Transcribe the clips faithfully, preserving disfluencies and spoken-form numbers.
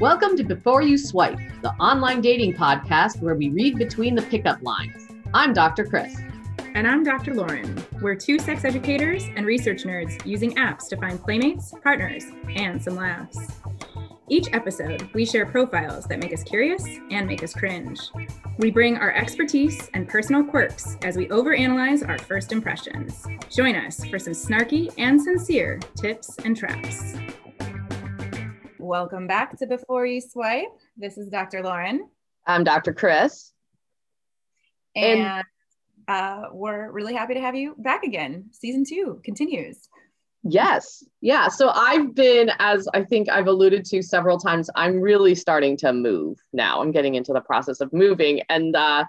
Welcome to Before You Swipe, the online dating podcast where we read between the pickup lines. I'm Doctor Chris. And I'm Doctor Lauren. We're two sex educators and research nerds using apps to find playmates, partners, and some laughs. Each episode, we share profiles that make us curious and make us cringe. We bring our expertise and personal quirks as we overanalyze our first impressions. Join us for some snarky and sincere tips and traps. Welcome back to Before You Swipe. This is Doctor Lauren. I'm Doctor Chris. And, and uh, we're really happy to have you back again. Season two continues. Yes. Yeah. So I've been, as I think I've alluded to several times, I'm really starting to move now. I'm getting into the process of moving. And uh,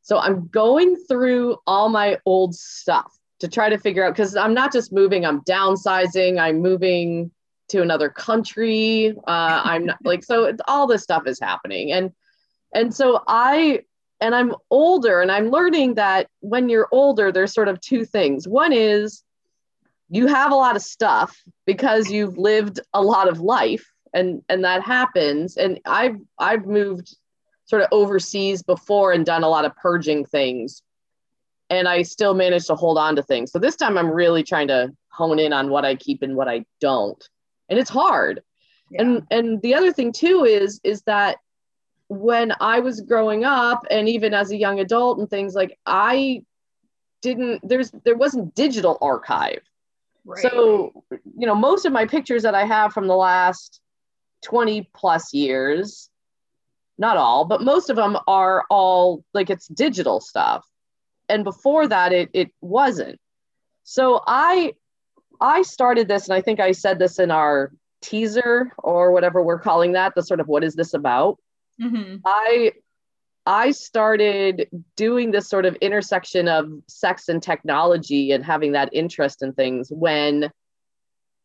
so I'm going through all my old stuff to try to figure out, because I'm not just moving, I'm downsizing, I'm moving to another country. Uh, I'm not like, so it's, all this stuff is happening. And, and so I, and I'm older and I'm learning that when you're older, there's sort of two things. One is you have a lot of stuff because you've lived a lot of life and, and that happens. And I've, I've moved sort of overseas before and done a lot of purging things and I still managed to hold on to things. So this time I'm really trying to hone in on what I keep and what I don't. And it's hard. Yeah. And and the other thing too is, is that when I was growing up and even as a young adult and things like I didn't, there's, there wasn't digital archive. Right. So, you know, most of my pictures that I have from the last twenty plus years, not all, but most of them are all like it's digital stuff. And before that, it it wasn't. So I, I started this, and I think I said this in our teaser or whatever we're calling that, the sort of what is this about? Mm-hmm. I, I started doing this sort of intersection of sex and technology and having that interest in things when,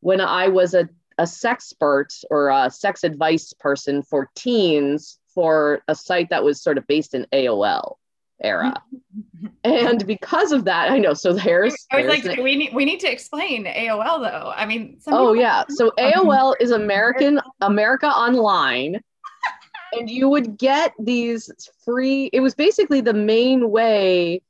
when I was a, a sexpert or a sex advice person for teens for a site that was sort of based in A O L era. And because of that, I know, so there's, I was there's like, an, we need, we need to explain A O L though. I mean, some oh yeah. So A O L is American, America Online. And you would get these free, it was basically the main way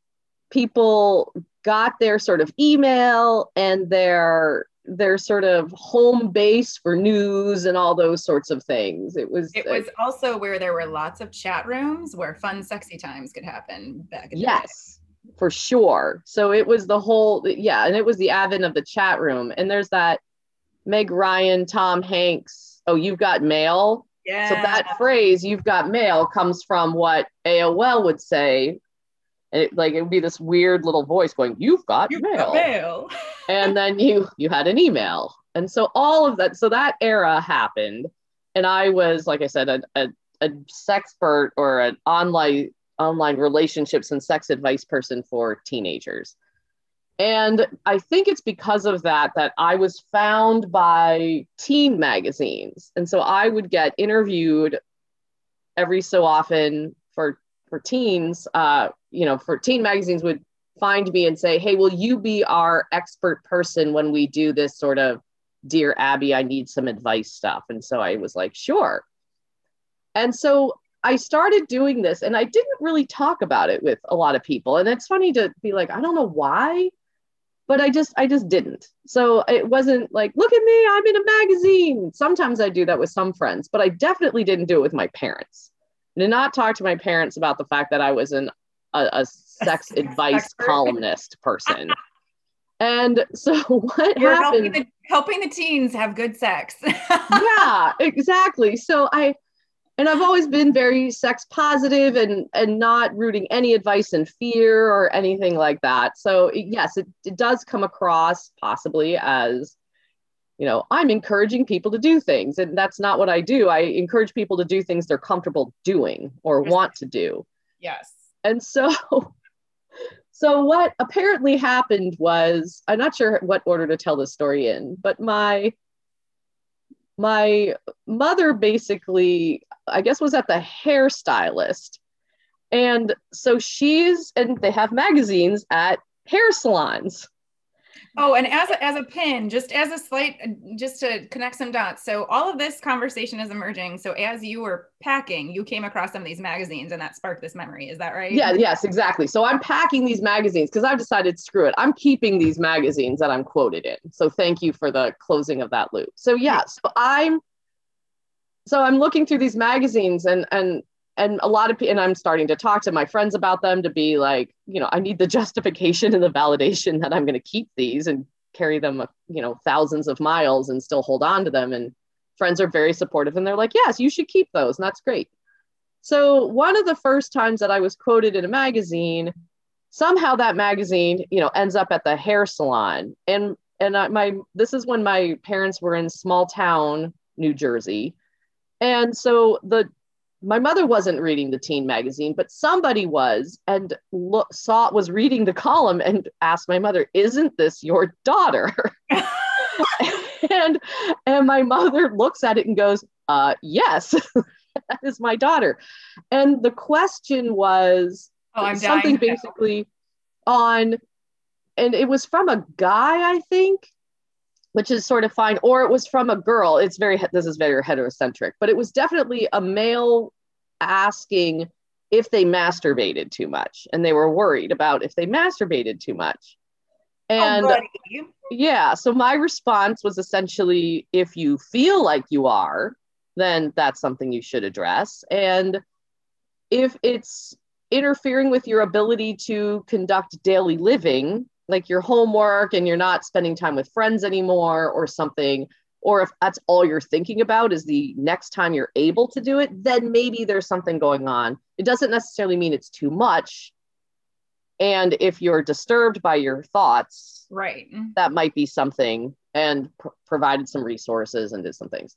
people got their sort of email and their, their sort of home base for news and all those sorts of things. It was, it was uh, also where there were lots of chat rooms where fun, sexy times could happen back in the day. Yes, for sure. So it was the whole, yeah. And it was the advent of the chat room. And there's that Meg Ryan, Tom Hanks. Oh, you've got mail. Yeah. So that phrase, you've got mail, comes from what A O L would say. It, like it would be this weird little voice going, you've got you've mail. Got mail. And then you you had an email. And so all of that, so that era happened. And I was, like I said, a, a, a sexpert or an online online relationships and sex advice person for teenagers. And I think it's because of that, that I was found by teen magazines. And so I would get interviewed every so often for, for teens, uh, you know, for teen magazines would find me and say, hey, will you be our expert person when we do this sort of Dear Abby, I need some advice stuff. And so I was like, sure. And so I started doing this and I didn't really talk about it with a lot of people. And it's funny to be like, I don't know why. But I just, I just didn't. So it wasn't like, look at me, I'm in a magazine. Sometimes I do that with some friends, but I definitely didn't do it with my parents. I did not talk to my parents about the fact that I was an, a, a sex advice columnist person. And so what You're happened- helping the, helping the teens have good sex. Yeah, exactly. So I, and I've always been very sex positive and, and not rooting any advice in fear or anything like that. So yes, it, it does come across possibly as, you know, I'm encouraging people to do things. And that's not what I do. I encourage people to do things they're comfortable doing or want to do. Yes. And so, so what apparently happened was, I'm not sure what order to tell this story in, but my My mother basically, I guess, was at the hairstylist. And so she's, and they have magazines at hair salons. Oh, and as a, as a pin, just as a slight, just to connect some dots. So all of this conversation is emerging. So as you were packing, you came across some of these magazines and that sparked this memory. Is that right? Yeah. Yes, exactly. So I'm packing these magazines because I've decided, screw it, I'm keeping these magazines that I'm quoted in. So thank you for the closing of that loop. So yeah, so I'm, so I'm looking through these magazines and, and, And a lot of people, and I'm starting to talk to my friends about them to be like, you know, I need the justification and the validation that I'm going to keep these and carry them, you know, thousands of miles and still hold on to them. And friends are very supportive and they're like, yes, you should keep those. And that's great. So one of the first times that I was quoted in a magazine, somehow that magazine, you know, ends up at the hair salon. And, and I, my, this is when my parents were in small town, New Jersey. And so the, my mother wasn't reading the teen magazine, but somebody was and lo- saw was reading the column and asked my mother, isn't this your daughter? and and my mother looks at it and goes, uh, yes, that is my daughter. And the question was oh, I'm something dying. basically on, and it was from a guy, I think, which is sort of fine, or it was from a girl. It's very, this is very heterocentric, but it was definitely a male asking if they masturbated too much. And they were worried about if they masturbated too much. And oh, yeah, so my response was essentially, if you feel like you are, then that's something you should address. And if it's interfering with your ability to conduct daily living, like your homework and you're not spending time with friends anymore or something, or if that's all you're thinking about is the next time you're able to do it, then maybe there's something going on. It doesn't necessarily mean it's too much. And if you're disturbed by your thoughts, right, that might be something, and pr- provided some resources and did some things.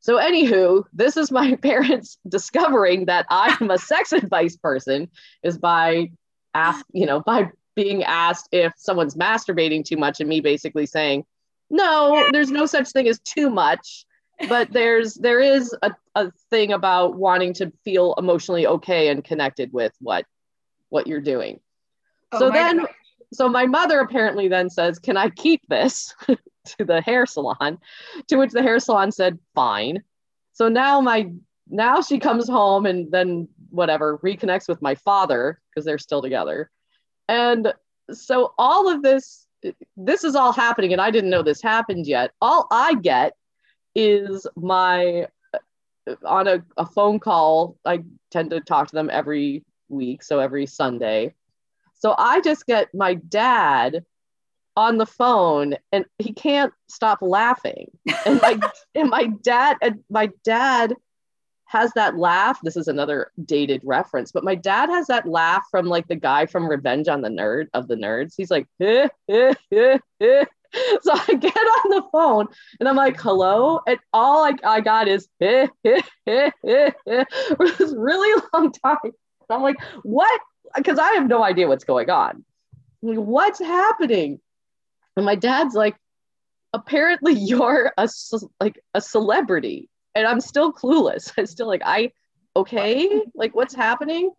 So anywho, this is my parents discovering that I'm a sex advice person is by, ask, you know, by being asked if someone's masturbating too much and me basically saying, no, there's no such thing as too much, but there's, there is a, a thing about wanting to feel emotionally okay and connected with what, what you're doing. Oh, so then, God. so my mother apparently then says, can I keep this to the hair salon? To which the hair salon said, fine. So now my, now she comes home and then whatever, reconnects with my father because they're still together. And so all of this, this is all happening and I didn't know this happened yet. All I get is my, on a, a phone call, I tend to talk to them every week. So every Sunday. So I just get my dad on the phone and he can't stop laughing. And my, and my dad, and my dad has that laugh. This is another dated reference, but my dad has that laugh from like the guy from Revenge on the Nerd of the Nerds. He's like, eh, eh, eh, eh. So I get on the phone and I'm like, hello. And all I, I got is, eh, eh, eh, eh, eh, for this really long time. I'm like, what? Because I have no idea what's going on. I'm like, what's happening? And my dad's like, apparently you're a, like a celebrity. And I'm still clueless. I'm still like, I, okay, like what's happening?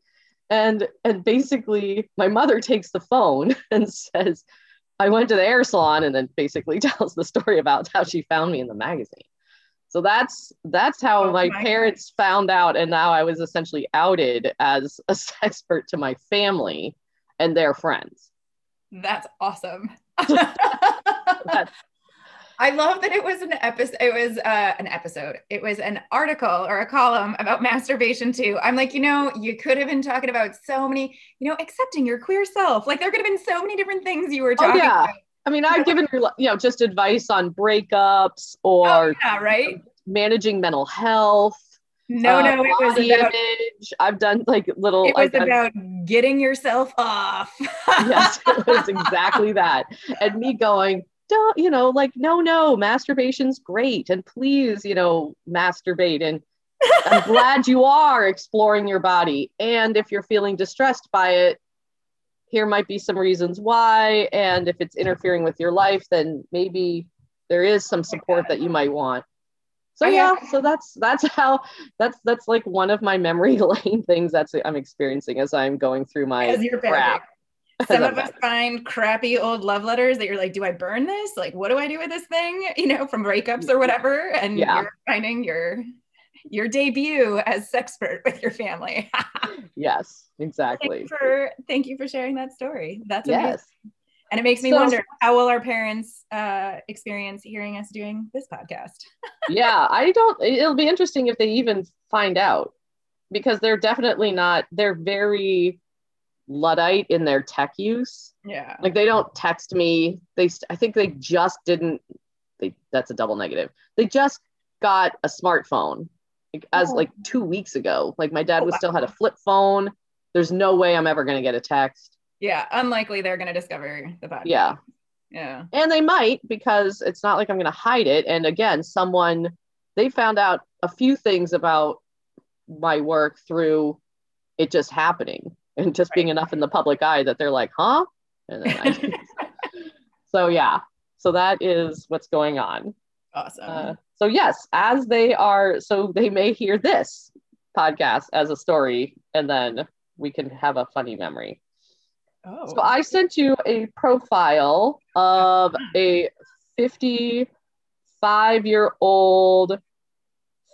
And and basically my mother takes the phone and says, I went to the hair salon, and then basically tells the story about how she found me in the magazine. So that's, that's how oh, my, my parents God. found out. And now I was essentially outed as a sexpert to my family and their friends. That's awesome. that's- I love that it was an episode, it was uh, an episode, it was an article or a column about masturbation too. I'm like, you know, you could have been talking about so many, you know, accepting your queer self. Like there could have been so many different things you were talking oh, yeah. about. I mean, I've given her, you know, just advice on breakups or oh, yeah, right? you know, managing mental health. No, uh, no, it was about, image. I've done like little. It was I've done, about getting yourself off. Yes, it was exactly that. And me going, don't, you know, like, no, no, masturbation's great. And please, you know, masturbate. And I'm glad you are exploring your body. And if you're feeling distressed by it, here might be some reasons why. And if it's interfering with your life, then maybe there is some support that you might want. So yeah, so that's, that's how, that's, that's like one of my memory lane things that's I'm experiencing as I'm going through my crap. Some of us that. find crappy old love letters that you're like, do I burn this? Like, what do I do with this thing? You know, from breakups or whatever. And yeah. you're finding your, your debut as sexpert with your family. Yes, exactly. Thank you, for, thank you for sharing that story. That's amazing. Yes. And it makes me so, wonder, how will our parents uh, experience hearing us doing this podcast? Yeah, I don't, it'll be interesting if they even find out, because they're definitely not, they're very Luddite in their tech use. Yeah. Like they don't text me. They, I think they just didn't, they, that's a double negative. They just got a smartphone like, oh. as like two weeks ago. Like my dad oh, was wow. still had a flip phone. There's no way I'm ever going to get a text. Yeah, unlikely they're going to discover the podcast. Yeah. Yeah. And they might, because it's not like I'm going to hide it. And again, someone, they found out a few things about my work through it just happening and just right. being enough in the public eye that they're like, huh? And then I so, yeah. So that is what's going on. Awesome. Uh, so yes, as they are, so they may hear this podcast as a story, and then we can have a funny memory. Oh. So I sent you a profile of a fifty-five-year-old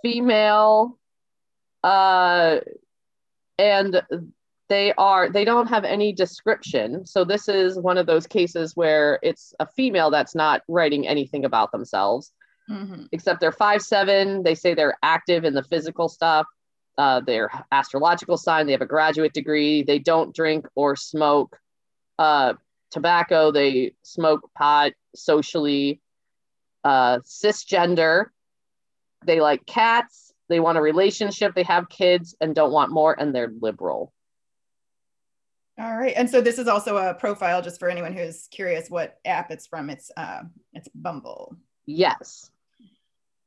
female, uh, and they are, they don't have any description. So this is one of those cases where it's a female that's not writing anything about themselves, mm-hmm. except they're five seven. They say they're active in the physical stuff. Uh, their astrological sign, they have a graduate degree, they don't drink or smoke uh, tobacco, they smoke pot socially, uh, cisgender, they like cats, they want a relationship, they have kids and don't want more, and they're liberal. All right. And so this is also a profile just for anyone who's curious what app it's from. It's, uh, it's Bumble. Yes.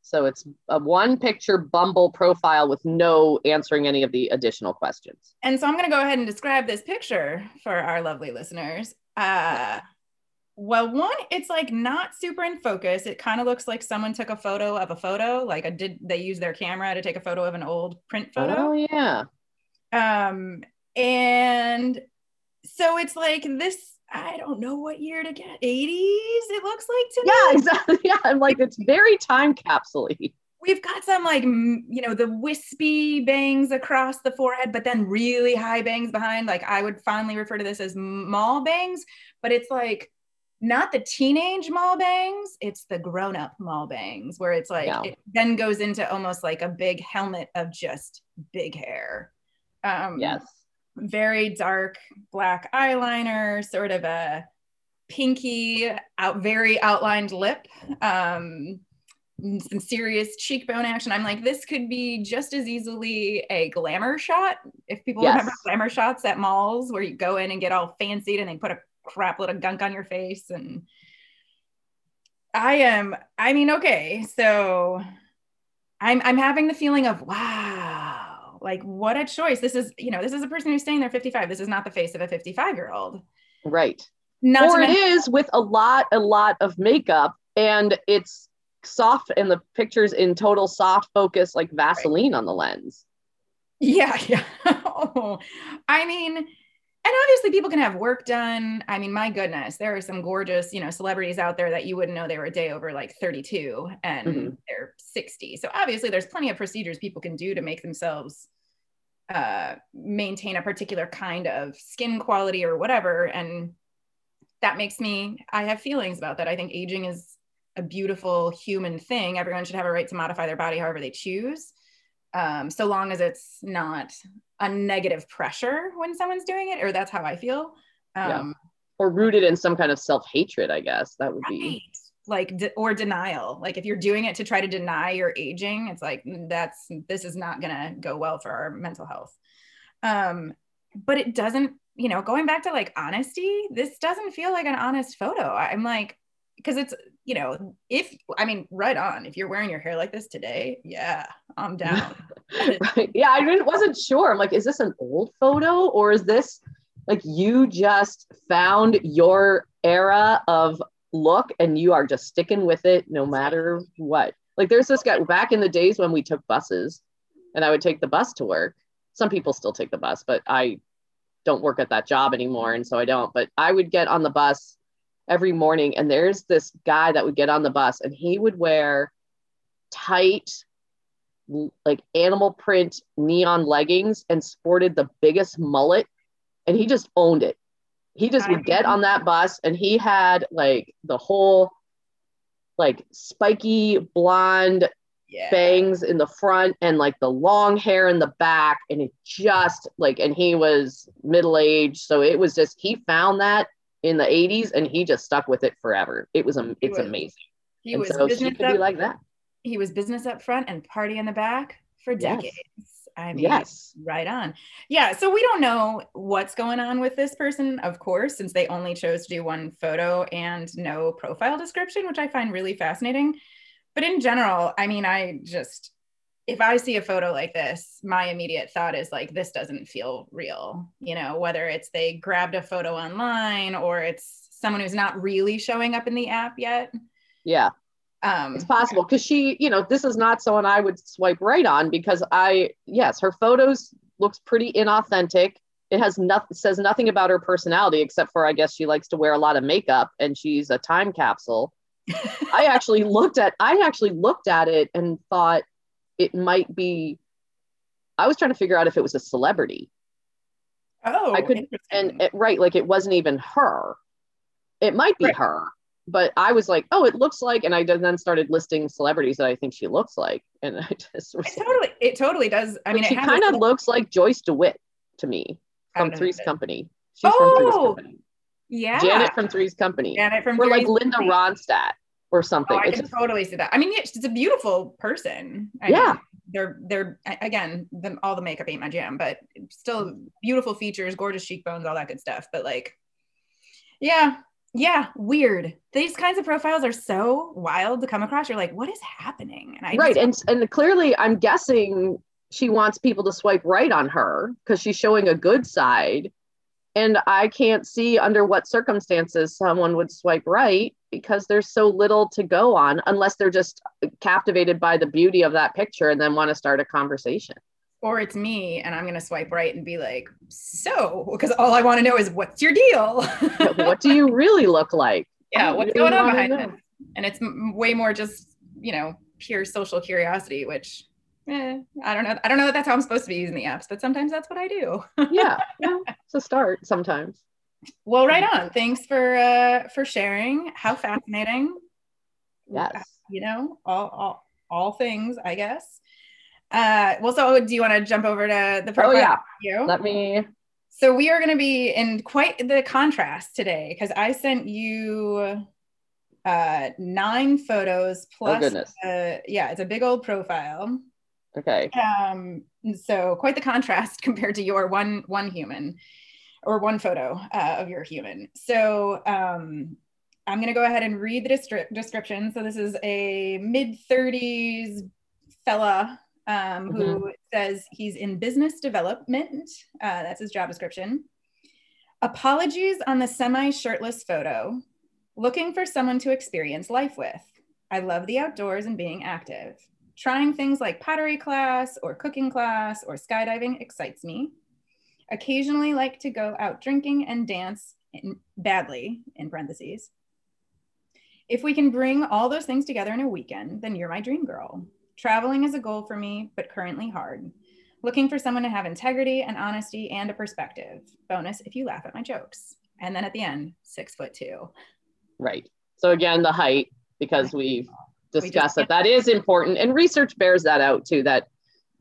So it's a one picture Bumble profile with no answering any of the additional questions. And so I'm going to go ahead and describe this picture for our lovely listeners. Uh, well, one, it's like not super in focus. It kind of looks like someone took a photo of a photo. Like I did, they use their camera to take a photo of an old print photo. Oh yeah. Um, and so it's like this, I don't know what year to get. eighties, it looks like to me. Yeah, exactly. Yeah, I'm like, it's very time capsule-y. We've got some like, you know, the wispy bangs across the forehead, but then really high bangs behind. Like I would fondly refer to this as mall bangs, but it's like not the teenage mall bangs. It's the grown-up mall bangs where it's like, yeah. it then goes into almost like a big helmet of just big hair. Um, yes. Very dark black eyeliner, sort of a pinky, out, very outlined lip, um, some serious cheekbone action. I'm like, this could be just as easily a glamour shot. If people yes. remember glamour shots at malls where you go in and get all fancied and they put a crap load of gunk on your face. And I am, I mean, okay. So I'm, I'm having the feeling of, wow. Like what a choice. This is, you know, this is a person who's saying they're fifty-five. This is not the face of a fifty-five year old. Right. Not or it is with a lot, a lot of makeup, and it's soft and the picture's in total soft focus, like Vaseline right. on the lens. Yeah. Yeah. Oh, I mean, and obviously people can have work done. I mean, my goodness, there are some gorgeous, you know, celebrities out there that you wouldn't know they were a day over like thirty-two and mm-hmm. they're sixty. So obviously there's plenty of procedures people can do to make themselves uh, maintain a particular kind of skin quality or whatever. And that makes me, I have feelings about that. I think aging is a beautiful human thing. Everyone should have a right to modify their body however they choose. Um, so long as it's not a negative pressure when someone's doing it, or that's how I feel. Um, yeah. Or rooted in some kind of self-hatred, I guess that would right. be like, de- or denial. Like if you're doing it to try to deny your aging, it's like, that's, this is not going to go well for our mental health. Um, but it doesn't, you know, going back to like honesty, this doesn't feel like an honest photo. I'm like, because it's, you know, if, I mean, right on, if you're wearing your hair like this today, yeah, I'm down. Right. Yeah, I really wasn't sure. I'm like, is this an old photo, or is this like you just found your era of look and you are just sticking with it no matter what? Like there's this guy back in the days when we took buses and I would take the bus to work. Some people still take the bus, but I don't work at that job anymore. And so I don't, but I would get on the bus every morning, and there's this guy that would get on the bus, and he would wear tight, like animal print neon leggings, and sported the biggest mullet, and he just owned it. He just would get on that bus, and he had like the whole like spiky blonde yeah. bangs in the front and like the long hair in the back, and it just like, and he was middle-aged, so it was just, he found that in the eighties and he just stuck with it forever. It was um, it's he was, amazing. He and was so business she could up, be like that. He was business up front and party in the back for decades. Yes. I mean, yes. Right on. Yeah. So we don't know what's going on with this person, of course, since they only chose to do one photo and no profile description, which I find really fascinating. But in general, I mean, I just, if I see a photo like this, my immediate thought is like, this doesn't feel real, you know, whether it's they grabbed a photo online or it's someone who's not really showing up in the app yet. Yeah. Um, it's possible because she, you know, this is not someone I would swipe right on because I, yes, her photos looks pretty inauthentic. It has nothing, says nothing about her personality except for, I guess she likes to wear a lot of makeup and she's a time capsule. I actually looked at, I actually looked at it and thought it might be, I was trying to figure out if it was a celebrity. Oh, I couldn't, and it, right. Like it wasn't even her. It might be right. her. But I was like, oh, it looks like, and I then started listing celebrities that I think she looks like. And I just was it totally, it totally does. I mean, she kind of looks like Joyce DeWitt to me from Three's Company. She's oh, from Three's Company. Yeah. Janet from Three's Company. Janet from Three's Company. We're like Linda Ronstadt or something. Oh, I it's can just, totally see that. I mean, yeah, she's a beautiful person. I yeah. Mean, they're, they're, again, the, all the makeup ain't my jam, but still beautiful features, gorgeous cheekbones, all that good stuff. But like, yeah. Yeah, weird. These kinds of profiles are so wild to come across. You're like, what is happening? And I right, just- and and clearly, I'm guessing she wants people to swipe right on her because she's showing a good side, and I can't see under what circumstances someone would swipe right because there's so little to go on unless they're just captivated by the beauty of that picture and then want to start a conversation. Or it's me and I'm going to swipe right and be like, so, because all I want to know is what's your deal? What do you really look like? Yeah. What's going on behind this? And it's m- way more just, you know, pure social curiosity, which eh, I don't know. I don't know that that's how I'm supposed to be using the apps, but sometimes that's what I do. Yeah. Well, it's a start sometimes. Well, right on. Thanks for, uh, for sharing. How fascinating. Yes. You know, all, all, all things, I guess. Uh, well, so do you want to jump over to the profile? Oh, yeah. Video? Let me. So we are going to be in quite the contrast today because I sent you uh, nine photos plus. Oh, goodness. Uh, yeah, it's a big old profile. Okay. Um. So quite the contrast compared to your one one human or one photo uh, of your human. So um, I'm going to go ahead and read the distri- description. So this is a mid-thirties fella. Um, who mm-hmm. says he's in business development. Uh, that's his job description. Apologies on the semi-shirtless photo. Looking for someone to experience life with. I love the outdoors and being active. Trying things like pottery class or cooking class or skydiving excites me. Occasionally like to go out drinking and dance in, badly, in parentheses. If we can bring all those things together in a weekend, then you're my dream girl. Traveling is a goal for me, but currently hard. Looking for someone to have integrity and honesty and a perspective. Bonus if you laugh at my jokes. And then at the end, six foot two. Right. So again, the height, because we've discussed we that that is important. And research bears that out too, that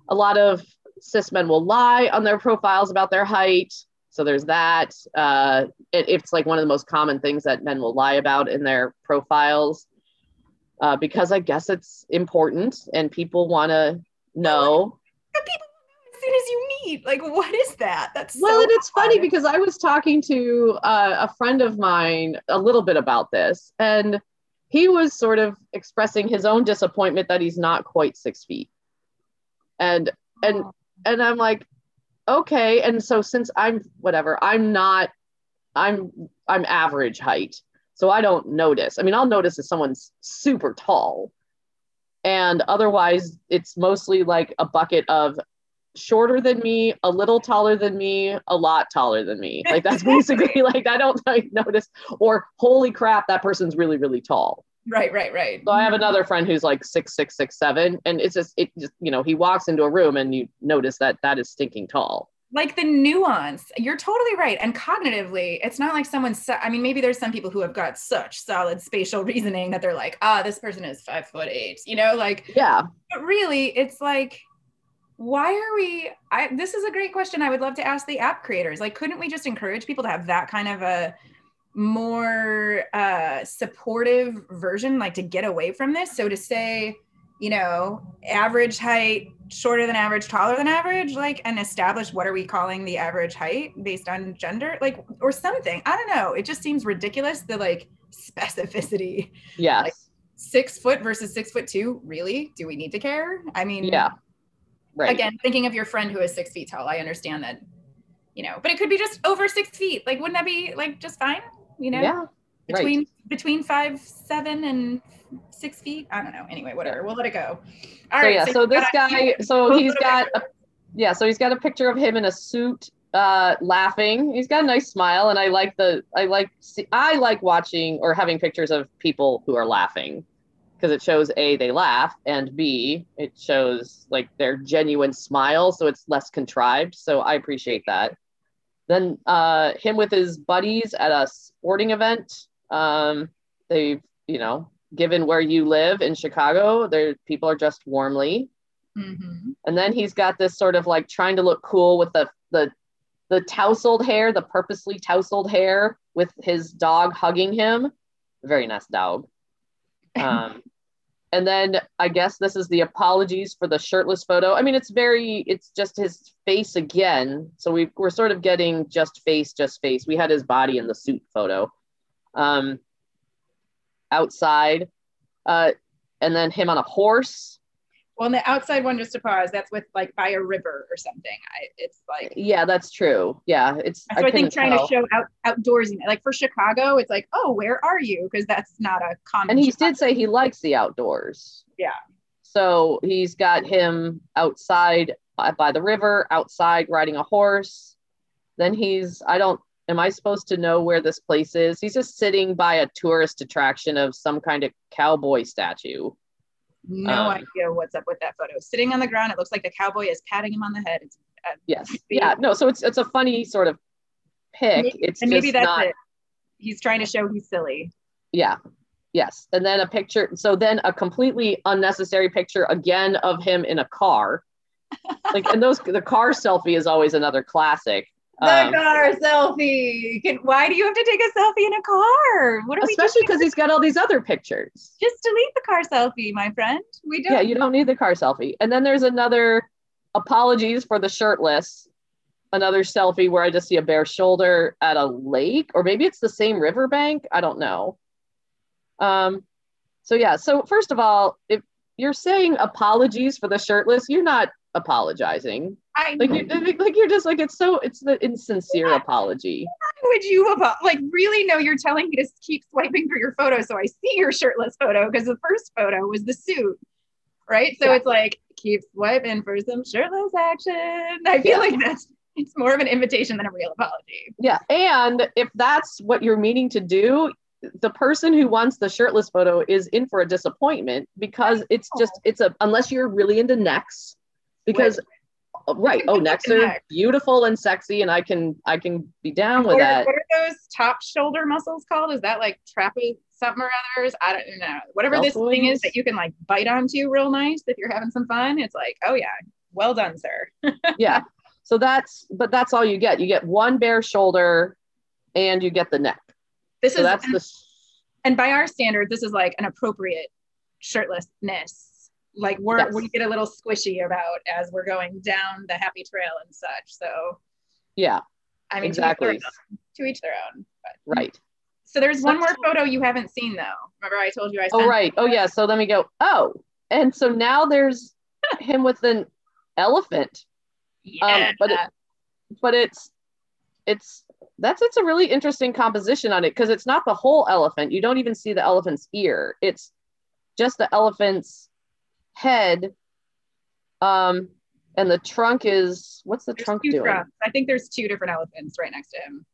a lot of cis men will lie on their profiles about their height. So there's that. Uh, it, it's like one of the most common things that men will lie about in their profiles. Uh, because I guess it's important and people want to know. The people as soon as you meet, like, what is that? That's well, so and it's funny because I was talking to uh, a friend of mine a little bit about this, and he was sort of expressing his own disappointment that he's not quite six feet. And and oh. and I'm like, okay. And so since I'm whatever, I'm not, I'm I'm average height. So I don't notice. I mean, I'll notice if someone's super tall, and otherwise it's mostly like a bucket of shorter than me, a little taller than me, a lot taller than me. Like that's basically like, I don't like, notice, or holy crap, that person's really, really tall. Right, right, right. So I have another friend who's like six, six, six, seven. And it's just, it just, you know, he walks into a room and you notice that that is stinking tall. Like the nuance, you're totally right. And cognitively, it's not like someone's, I mean, maybe there's some people who have got such solid spatial reasoning that they're like, ah, oh, this person is five foot eight, you know, like, yeah, but really it's like, why are we, I, this is a great question. I would love to ask the app creators, like, couldn't we just encourage people to have that kind of a more uh, supportive version, like to get away from this? So to say, you know, average height, shorter than average, taller than average, like, and establish what are we calling the average height based on gender, like, or something. I don't know. It just seems ridiculous. The like specificity. Yes. Like, six foot versus six foot two. Really? Do we need to care? I mean, yeah. Right. Again, thinking of your friend who is six feet tall, I understand that, you know, but it could be just over six feet. Like, wouldn't that be like just fine? You know, yeah. between, right. between five, seven and six feet. I don't know. Anyway, whatever. We'll let it go. All so, right. Yeah. So, so this guy, so we'll he's got, a, yeah. So he's got a picture of him in a suit, uh, laughing. He's got a nice smile. And I like the, I like, see, I like watching or having pictures of people who are laughing because it shows A, they laugh, and B, it shows like their genuine smile. So it's less contrived. So I appreciate that. Then uh, him with his buddies at a sporting event. Um, they've, you know, given where you live in Chicago, there people are dressed warmly. Mm-hmm. And then he's got this sort of like trying to look cool with the the the tousled hair, the purposely tousled hair, with his dog hugging him. Very nice dog. Um, and then I guess this is the apologies for the shirtless photo. I mean, it's very, it's just his face again. So we, we're sort of getting just face, just face. We had his body in the suit photo. Um, outside. Uh, and then him on a horse. Well, in the outside one, just to pause, that's with like by a river or something. I, it's like. Yeah, that's true. Yeah. It's. So I, I think trying tell. to show out, outdoorsy, like for Chicago, it's like, oh, where are you? Because that's not a common. And he Chicago. did say he likes the outdoors. Yeah. So he's got him outside by, by the river, outside riding a horse. Then he's, I don't, am I supposed to know where this place is? He's just sitting by a tourist attraction of some kind of cowboy statue. No um, idea what's up with that photo. Sitting on the ground, it looks like the cowboy is patting him on the head. It's, uh, yes. Yeah. No. So it's it's a funny sort of pick. Maybe, it's and just maybe that's not, it. He's trying to show he's silly. Yeah. Yes. And then a picture. So then a completely unnecessary picture again of him in a car. Like, and those the car selfie is always another classic. The um, car selfie. Can, why do you have to take a selfie in a car? What are especially because he's got all these other pictures. Just delete the car selfie, my friend. We don't. Yeah, you don't need the car selfie. And then there's another apologies for the shirtless. Another selfie where I just see a bare shoulder at a lake, or maybe it's the same riverbank. I don't know. Um. So yeah. So first of all, if you're saying apologies for the shirtless, you're not apologizing. I like you're, like you're just like it's so it's the insincere yeah. apology. Why would you apo- like really no you're telling me to keep swiping through your photo so I see your shirtless photo because the first photo was the suit, right? So yeah. It's like keep swiping for some shirtless action. I feel yeah. like that's it's more of an invitation than a real apology. Yeah, and if that's what you're meaning to do, the person who wants the shirtless photo is in for a disappointment because it's just it's a unless you're really into necks because. Wait. Right. Oh, necks are beautiful and sexy, and I can I can be down with what are, that. What are those top shoulder muscles called? Is that like trapezius something or others? I don't know. Whatever Self this wings. thing is that you can like bite onto real nice if you're having some fun. It's like, oh yeah, well done, sir. Yeah. So that's but that's all you get. You get one bare shoulder, and you get the neck. This so is that's and, the. Sh- and by our standards, this is like an appropriate shirtlessness. Like we're, yes. we get a little squishy about as we're going down the happy trail and such. So yeah, I mean, exactly. to each their own. To each their own but. Right. So there's one more photo you haven't seen though. Remember I told you I sent Oh, right. Oh yeah. So let me go. Oh, and so now there's him with an elephant. Yeah. Um, but, it, but it's, it's, that's, it's a really interesting composition on it. Cause it's not the whole elephant. You don't even see the elephant's ear. It's just the elephant's head um And the trunk is, what's the there's trunk doing? Trunks. I think there's two different elephants right next to him.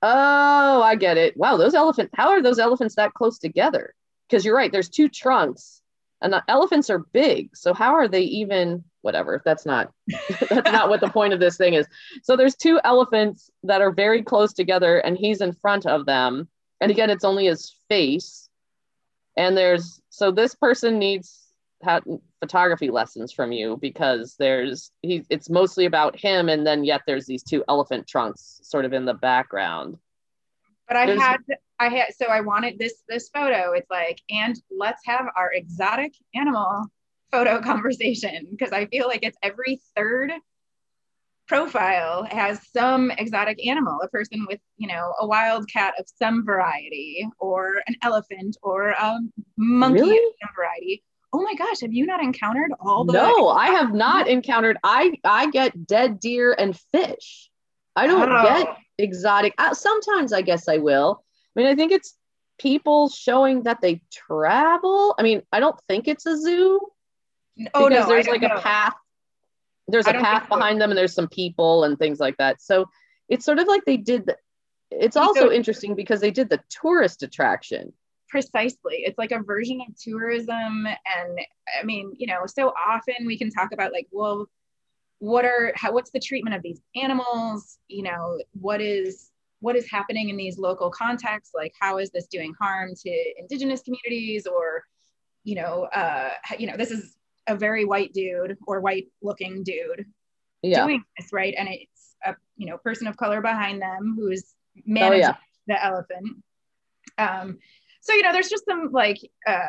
Oh, I get it. Wow, those elephants, how are those elephants that close together? Because you're right, there's two trunks and the elephants are big. So how are they even, whatever, that's not, that's not what the point of this thing is. So there's two elephants that are very close together and he's in front of them. And again, it's only his face. And there's, so this person needs photography lessons from you because there's he it's mostly about him and then yet there's these two elephant trunks sort of in the background. But I there's, had I had so I wanted this this photo. It's like, and let's have our exotic animal photo conversation, because I feel like it's every third profile has some exotic animal, a person with, you know, a wild cat of some variety or an elephant or a monkey really? of some variety. Oh my gosh, have you not encountered all the- No, I have not encountered, I, I get dead deer and fish. I don't oh. get exotic, I, sometimes I guess I will. I mean, I think it's people showing that they travel. I mean, I don't think it's a zoo. Oh because no, there's like know. a path, there's a path behind so. them and there's some people and things like that. So it's sort of like they did, the, it's also so, interesting because they did the tourist attraction. Precisely. It's like a version of tourism. And I mean, you know, so often we can talk about like, well, what are, how, what's the treatment of these animals? You know, what is, what is happening in these local contexts? Like, how is this doing harm to indigenous communities? Or, you know, uh, you know, this is a very white dude or white looking dude yeah. doing this, right? And it's a, you know, person of color behind them who is managing oh, yeah. the elephant. Um, So, you know, there's just some like, uh,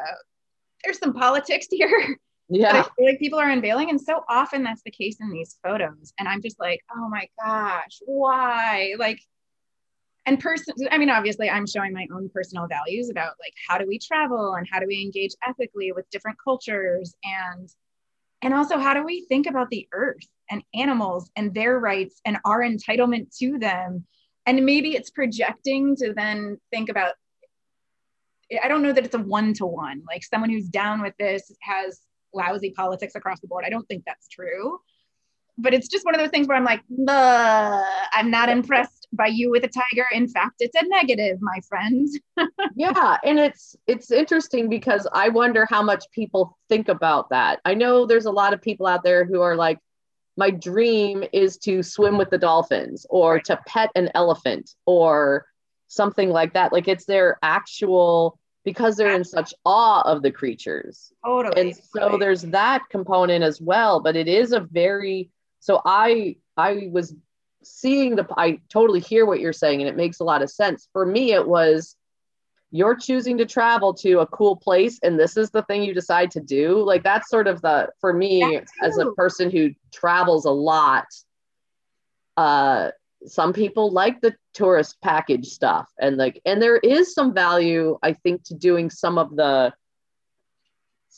there's some politics here yeah. that I feel like people are unveiling. And so often that's the case in these photos. And I'm just like, oh my gosh, why? Like, and person, I mean, obviously I'm showing my own personal values about like, how do we travel and how do we engage ethically with different cultures? And, and also how do we think about the earth and animals and their rights and our entitlement to them? And maybe it's projecting to then think about, I don't know that it's a one-to-one, like someone who's down with this has lousy politics across the board. I don't think that's true, but it's just one of those things where I'm like, I'm not impressed by you with a tiger. In fact, it's a negative, my friend. Yeah. And it's, it's interesting because I wonder how much people think about that. I know there's a lot of people out there who are like, my dream is to swim with the dolphins or right. to pet an elephant or something like that. Like it's their actual, because they're in such awe of the creatures. Totally. And so there's that component as well, but it is a very, so I, I was seeing the, I totally hear what you're saying and it makes a lot of sense. For me, it was, you're choosing to travel to a cool place and this is the thing you decide to do. Like that's sort of the, for me as a person who travels a lot, uh, some people like the tourist package stuff and like, and there is some value, I think, to doing some of the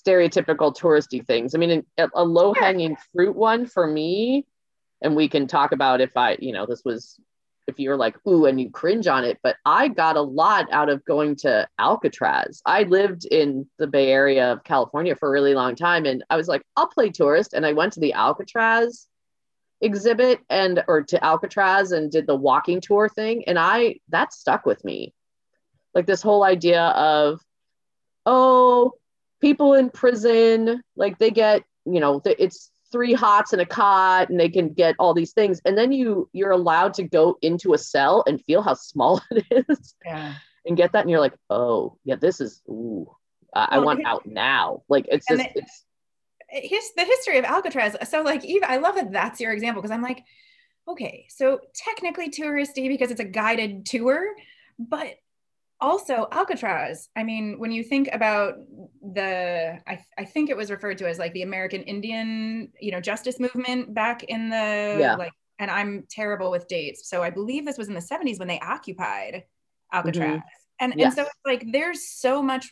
stereotypical touristy things. I mean, a, a low hanging fruit one for me, and we can talk about if I, you know, this was, if you're like, ooh, and you cringe on it, but I got a lot out of going to Alcatraz. I lived in the Bay Area of California for a really long time. And I was like, I'll play tourist. And I went to the Alcatraz exhibit and or to Alcatraz and did the walking tour thing, and I that stuck with me, like this whole idea of, oh, people in prison, like they get, you know, th- it's three hots and a cot and they can get all these things, and then you you're allowed to go into a cell and feel how small it is yeah. and get that, and you're like, oh yeah, this is ooh, I, well, I want out now, like it's just it- it's His, the history of Alcatraz. So like, Eva, I love that that's your example, because I'm like, okay, so technically touristy because it's a guided tour, but also Alcatraz. I mean, when you think about the, I, I think it was referred to as like the American Indian, you know, justice movement back in the, yeah. like, and I'm terrible with dates. So I believe this was in the seventies when they occupied Alcatraz. Mm-hmm. And, yes. and so it's like, there's so much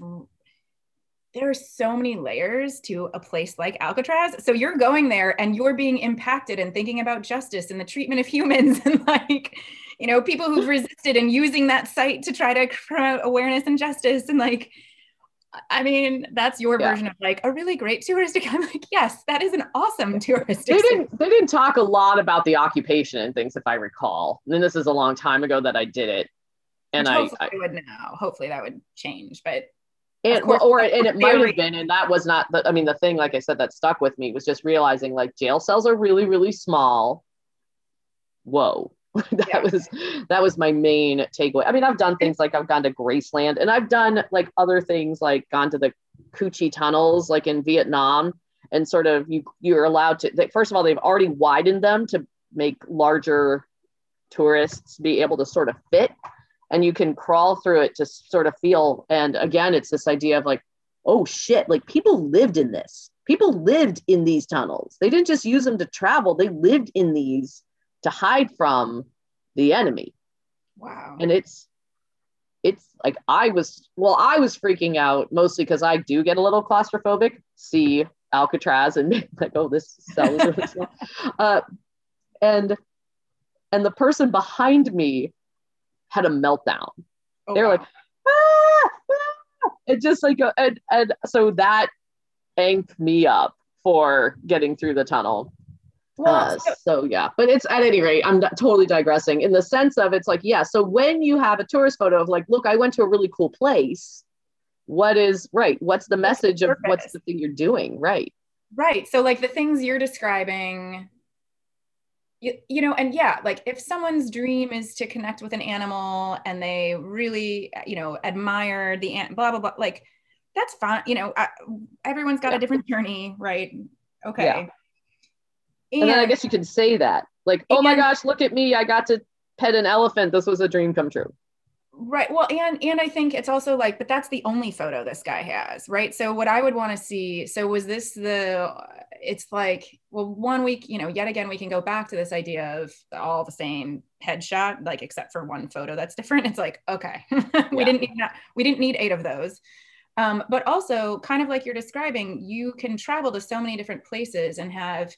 there are so many layers to a place like Alcatraz. So you're going there and you're being impacted and thinking about justice and the treatment of humans and like, you know, people who've resisted and using that site to try to promote awareness and justice. And like, I mean, that's your yeah. version of like a really great touristic. I'm like, yes, that is an awesome touristic. They didn't, they didn't talk a lot about the occupation and things, if I recall. And this is a long time ago that I did it. And I, I would now, hopefully that would change, but. It, course, or and it might have been, and that was not, the, I mean, the thing, like I said, that stuck with me was just realizing like jail cells are really, really small. Whoa. that yeah. was that was my main takeaway. I mean, I've done things like I've gone to Graceland, and I've done like other things like gone to the Cu Chi Tunnels, like in Vietnam, and sort of you you're allowed to. They, first of all, they've already widened them to make larger tourists be able to sort of fit, and you can crawl through it to sort of feel. And again, it's this idea of like, oh shit, like people lived in this. People lived in these tunnels. They didn't just use them to travel. They lived in these to hide from the enemy. Wow. And it's, it's like, I was, well, I was freaking out mostly because I do get a little claustrophobic, see Alcatraz and like, oh, this cell is really small. Uh, and, and the person behind me had a meltdown. Oh, they were wow. like, ah, ah! It just like, a, and, and so that amped me up for getting through the tunnel. Well, uh, so yeah, but it's at any rate, I'm not totally digressing in the sense of it's like, yeah, so when you have a tourist photo of like, look, I went to a really cool place. What is right? What's the message of what's the thing you're doing? Right. Right. So like the things you're describing, you, you know, and yeah, like if someone's dream is to connect with an animal and they really, you know, admire the ant, blah, blah, blah, like that's fine. You know, I, everyone's got yeah. a different journey, right? Okay. Yeah. And, and then I guess you could say that like, oh my gosh, look at me. I got to pet an elephant. This was a dream come true. Right. Well, and, and I think it's also like, but that's the only photo this guy has. Right. So what I would want to see, so was this the, it's like, well, one week, you know, yet again, we can go back to this idea of all the same headshot, like, except for one photo that's different. It's like, okay, we yeah. didn't need that. We didn't need eight of those. Um, but also kind of like you're describing, you can travel to so many different places and have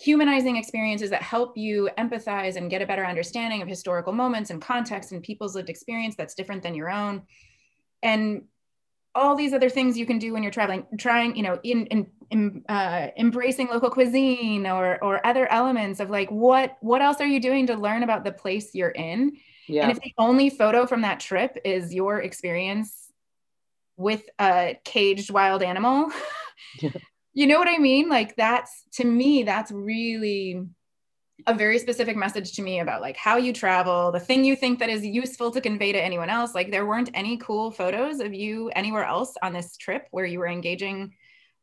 humanizing experiences that help you empathize and get a better understanding of historical moments and context and people's lived experience that's different than your own. And all these other things you can do when you're traveling, trying, you know, in, in, in uh, embracing local cuisine or, or other elements of like, what, what else are you doing to learn about the place you're in? Yeah. And if the only photo from that trip is your experience with a caged wild animal, you know what I mean? Like that's, to me, that's really a very specific message to me about like how you travel, the thing you think that is useful to convey to anyone else. Like there weren't any cool photos of you anywhere else on this trip where you were engaging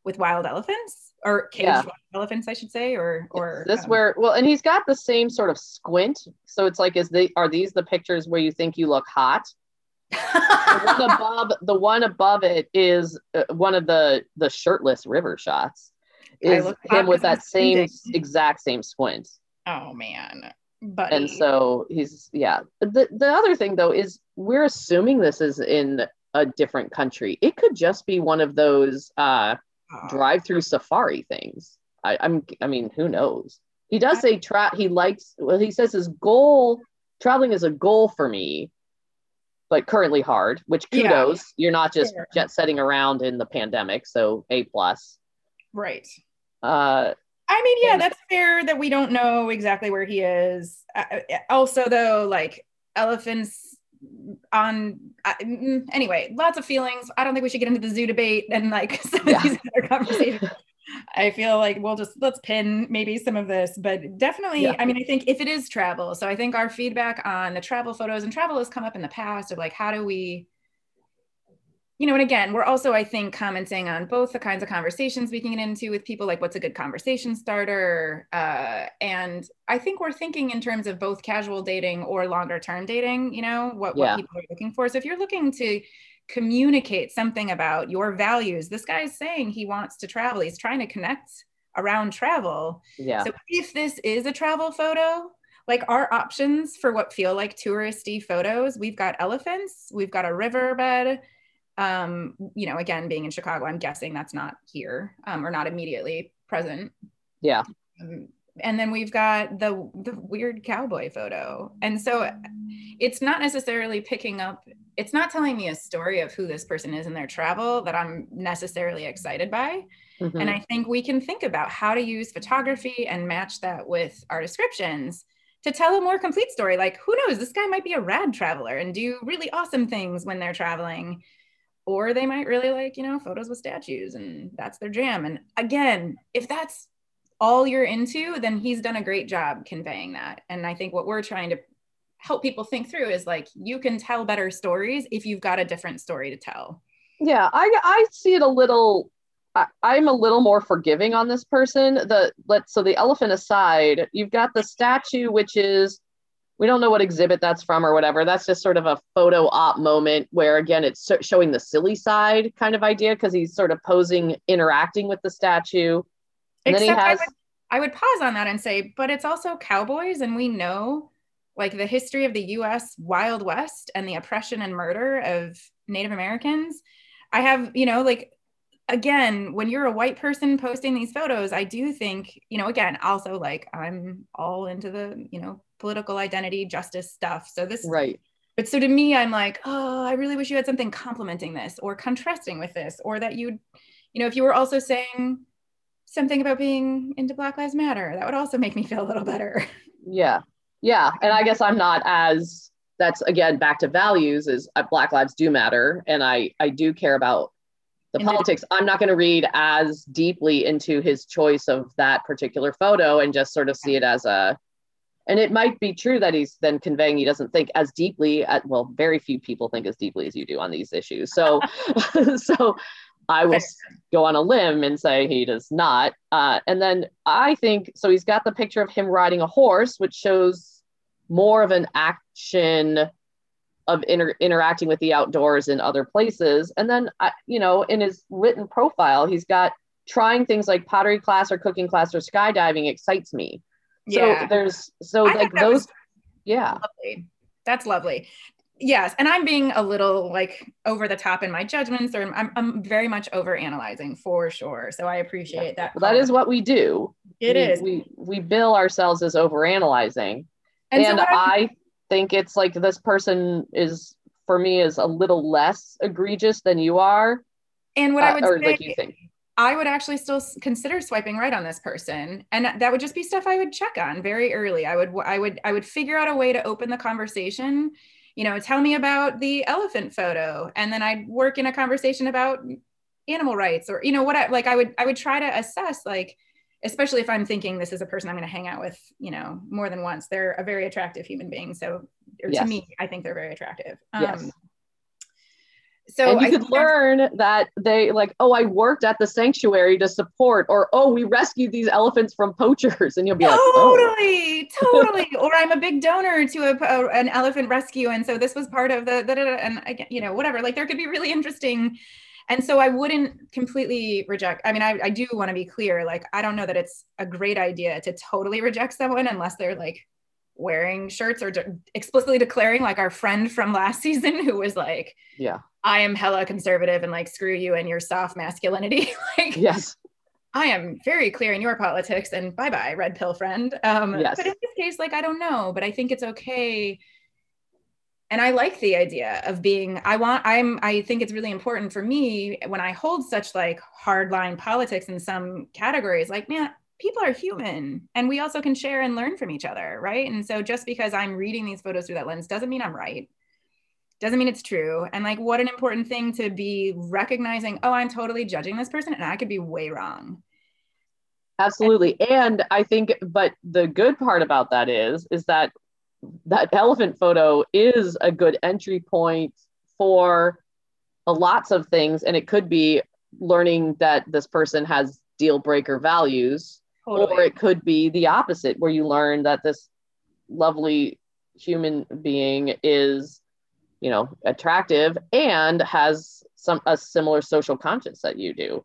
with wild elephants or caged yeah. wild elephants, I should say, or, or this um, where, well, and he's got the same sort of squint. So it's like, is they, are these the pictures where you think you look hot? the, one above, the one above it is uh, one of the the shirtless river shots is him with that same exact same squint. Oh man, buddy. And so he's yeah the, the other thing though is we're assuming this is in a different country. It could just be one of those uh oh. drive-through safari things. I, I'm I mean who knows. He does I, say try he likes well he says his goal traveling is a goal for me, but currently hard, which kudos, yeah. you're not just sure. jet setting around in the pandemic. So A plus. Right. Uh, I mean, yeah, and- that's fair that we don't know exactly where he is. Uh, also though, like elephants on, uh, anyway, lots of feelings. I don't think we should get into the zoo debate and like some yeah. of these other conversations. I feel like we'll just, let's pin maybe some of this, but definitely, yeah. I mean, I think if it is travel, so I think our feedback on the travel photos and travel has come up in the past of like, how do we, you know, and again, we're also, I think, commenting on both the kinds of conversations we can get into with people, like what's a good conversation starter? Uh, and I think we're thinking in terms of both casual dating or longer term dating, you know, what, yeah. what people are looking for. So if you're looking to communicate something about your values. This guy is saying he wants to travel. He's trying to connect around travel. Yeah. So if this is a travel photo, like our options for what feel like touristy photos, we've got elephants, we've got a riverbed. Um, you know, again, being in Chicago, I'm guessing that's not here um, or not immediately present. Yeah. Um, and then we've got the the weird cowboy photo. And so it's not necessarily picking up it's not telling me a story of who this person is in their travel that I'm necessarily excited by. Mm-hmm. And I think we can think about how to use photography and match that with our descriptions to tell a more complete story. Like, who knows, this guy might be a rad traveler and do really awesome things when they're traveling, or they might really like, you know, photos with statues and that's their jam. And again, if that's all you're into, then he's done a great job conveying that. And I think what we're trying to help people think through is like, you can tell better stories if you've got a different story to tell. Yeah, I, I see it a little, I, I'm a little more forgiving on this person. The let's so the elephant aside, you've got the statue, which is, we don't know what exhibit that's from or whatever. That's just sort of a photo op moment where, again, it's showing the silly side kind of idea because he's sort of posing, interacting with the statue. And Except then he has... I, would, I would pause on that and say, but it's also cowboys, and we know like the history of the U S Wild West and the oppression and murder of Native Americans. I have, you know, like, again, when you're a white person posting these photos, I do think, you know, again, also like I'm all into the, you know, political identity, justice stuff. So this, right. But so to me, I'm like, oh, I really wish you had something complimenting this or contrasting with this, or that you'd, you know, if you were also saying something about being into Black Lives Matter, that would also make me feel a little better. Yeah. Yeah. And I guess I'm not as, that's again, back to values is uh, Black lives do matter. And I, I do care about the and politics. The- I'm not going to read as deeply into his choice of that particular photo and just sort of see it as a, and it might be true that he's then conveying he doesn't think as deeply, at, well, very few people think as deeply as you do on these issues. So, so I will go on a limb and say he does not. Uh, and then I think, so he's got the picture of him riding a horse, which shows more of an action of inter- interacting with the outdoors in other places. And then, uh, you know, in his written profile, he's got trying things like pottery class or cooking class or skydiving excites me. Yeah. So there's, so I like those, was, yeah. Lovely. That's lovely. Yes. And I'm being a little like over the top in my judgments, or I'm, I'm very much over analyzing for sure. So I appreciate yeah. that. Well, that is what we do. It we, is. We, we bill ourselves as over analyzing. And, and so I think it's like, this person is, for me, is a little less egregious than you are. And what uh, I would or say, like you think. I would actually still consider swiping right on this person. And that would just be stuff I would check on very early. I would, I would, I would figure out a way to open the conversation, you know, tell me about the elephant photo. And then I'd work in a conversation about animal rights or, you know, what I, like I would, I would try to assess, like, especially if I'm thinking this is a person I'm going to hang out with, you know, more than once. They're a very attractive human being. So or yes. to me, I think they're very attractive. Um, yes. So and you I could learn that they like, oh, I worked at the sanctuary to support, or, oh, we rescued these elephants from poachers. And you'll be totally, like, oh. Totally, totally. Or I'm a big donor to a, a, an elephant rescue. And so this was part of the, the, and again, you know, whatever, like there could be really interesting. And so I wouldn't completely reject. I mean, I, I do want to be clear. Like, I don't know that it's a great idea to totally reject someone unless they're like wearing shirts or de- explicitly declaring, like our friend from last season who was like, yeah. I am hella conservative and like, screw you and your soft masculinity. Like, yes, I am very clear in your politics and bye-bye red pill friend. Um, yes. But in this case, like, I don't know, but I think it's okay. And I like the idea of being, I want, I'm, I think it's really important for me when I hold such like hardline politics in some categories, like, man, people are human and we also can share and learn from each other. Right. And so just because I'm reading these photos through that lens doesn't mean I'm right. Doesn't mean it's true. And like, what an important thing to be recognizing, oh, I'm totally judging this person and I could be way wrong. Absolutely. And, and I think, but the good part about that is, is that that elephant photo is a good entry point for lots of things. And it could be learning that this person has deal breaker values, totally. Or it could be the opposite where you learn that this lovely human being is, you know, attractive and has some a similar social conscience that you do.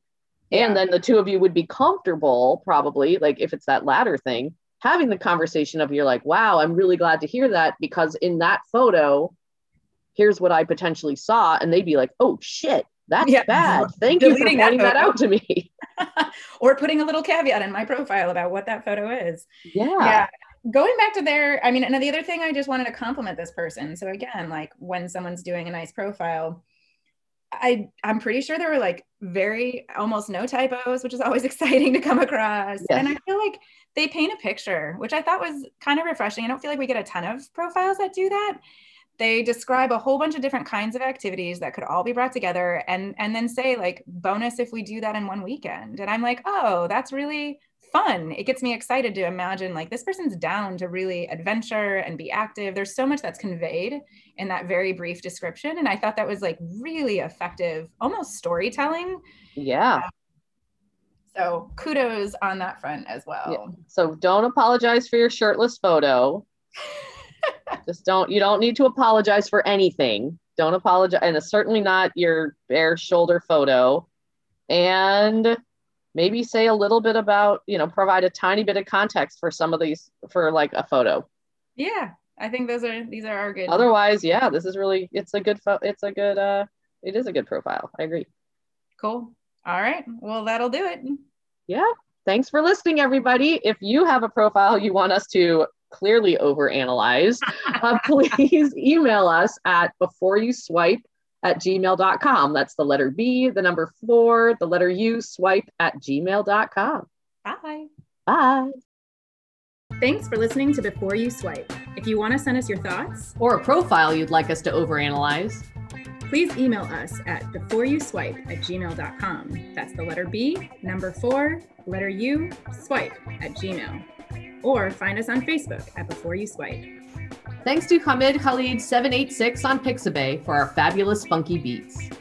Yeah. And then the two of you would be comfortable probably, like if it's that latter thing, having the conversation of you're like, wow, I'm really glad to hear that because in that photo, here's what I potentially saw. And they'd be like, oh shit, that's yeah. bad. Thank Deleting you for pointing that, that out to me. Or putting a little caveat in my profile about what that photo is. Yeah. Yeah. going back to their, I mean, and the other thing, I just wanted to compliment this person. So again, like when someone's doing a nice profile, I, I'm pretty sure there were like very, almost no typos, which is always exciting to come across. Yes. And I feel like they paint a picture, which I thought was kind of refreshing. I don't feel like we get a ton of profiles that do that. They describe a whole bunch of different kinds of activities that could all be brought together and, and then say like, bonus if we do that in one weekend. And I'm like, oh, that's really fun. It gets me excited to imagine like this person's down to really adventure and be active. There's so much that's conveyed in that very brief description. And I thought that was like really effective, almost storytelling. Yeah. Um, so kudos on that front as well. Yeah. So don't apologize for your shirtless photo. Just don't, you don't need to apologize for anything. Don't apologize. And it's certainly not your bare shoulder photo. And maybe say a little bit about, you know, provide a tiny bit of context for some of these, for like a photo. Yeah. I think those are, these are our good. Otherwise. Yeah. This is really, it's a good, it's a good, uh, it is a good profile. I agree. Cool. All right. Well, that'll do it. Yeah. Thanks for listening, everybody. If you have a profile you want us to clearly overanalyze, uh, please email us at before you swipe at gmail dot com. That's the letter B, the number four, the letter U, swipe at gmail dot com. Bye. Bye. Thanks for listening to Before You Swipe. If you want to send us your thoughts or a profile you'd like us to overanalyze, please email us at before you swipe at gmail dot com. That's the letter B, number four, letter U, swipe at gmail. Or find us on Facebook at Before You Swipe. Thanks to Hamid Khalid seven eight six on Pixabay for our fabulous funky beats.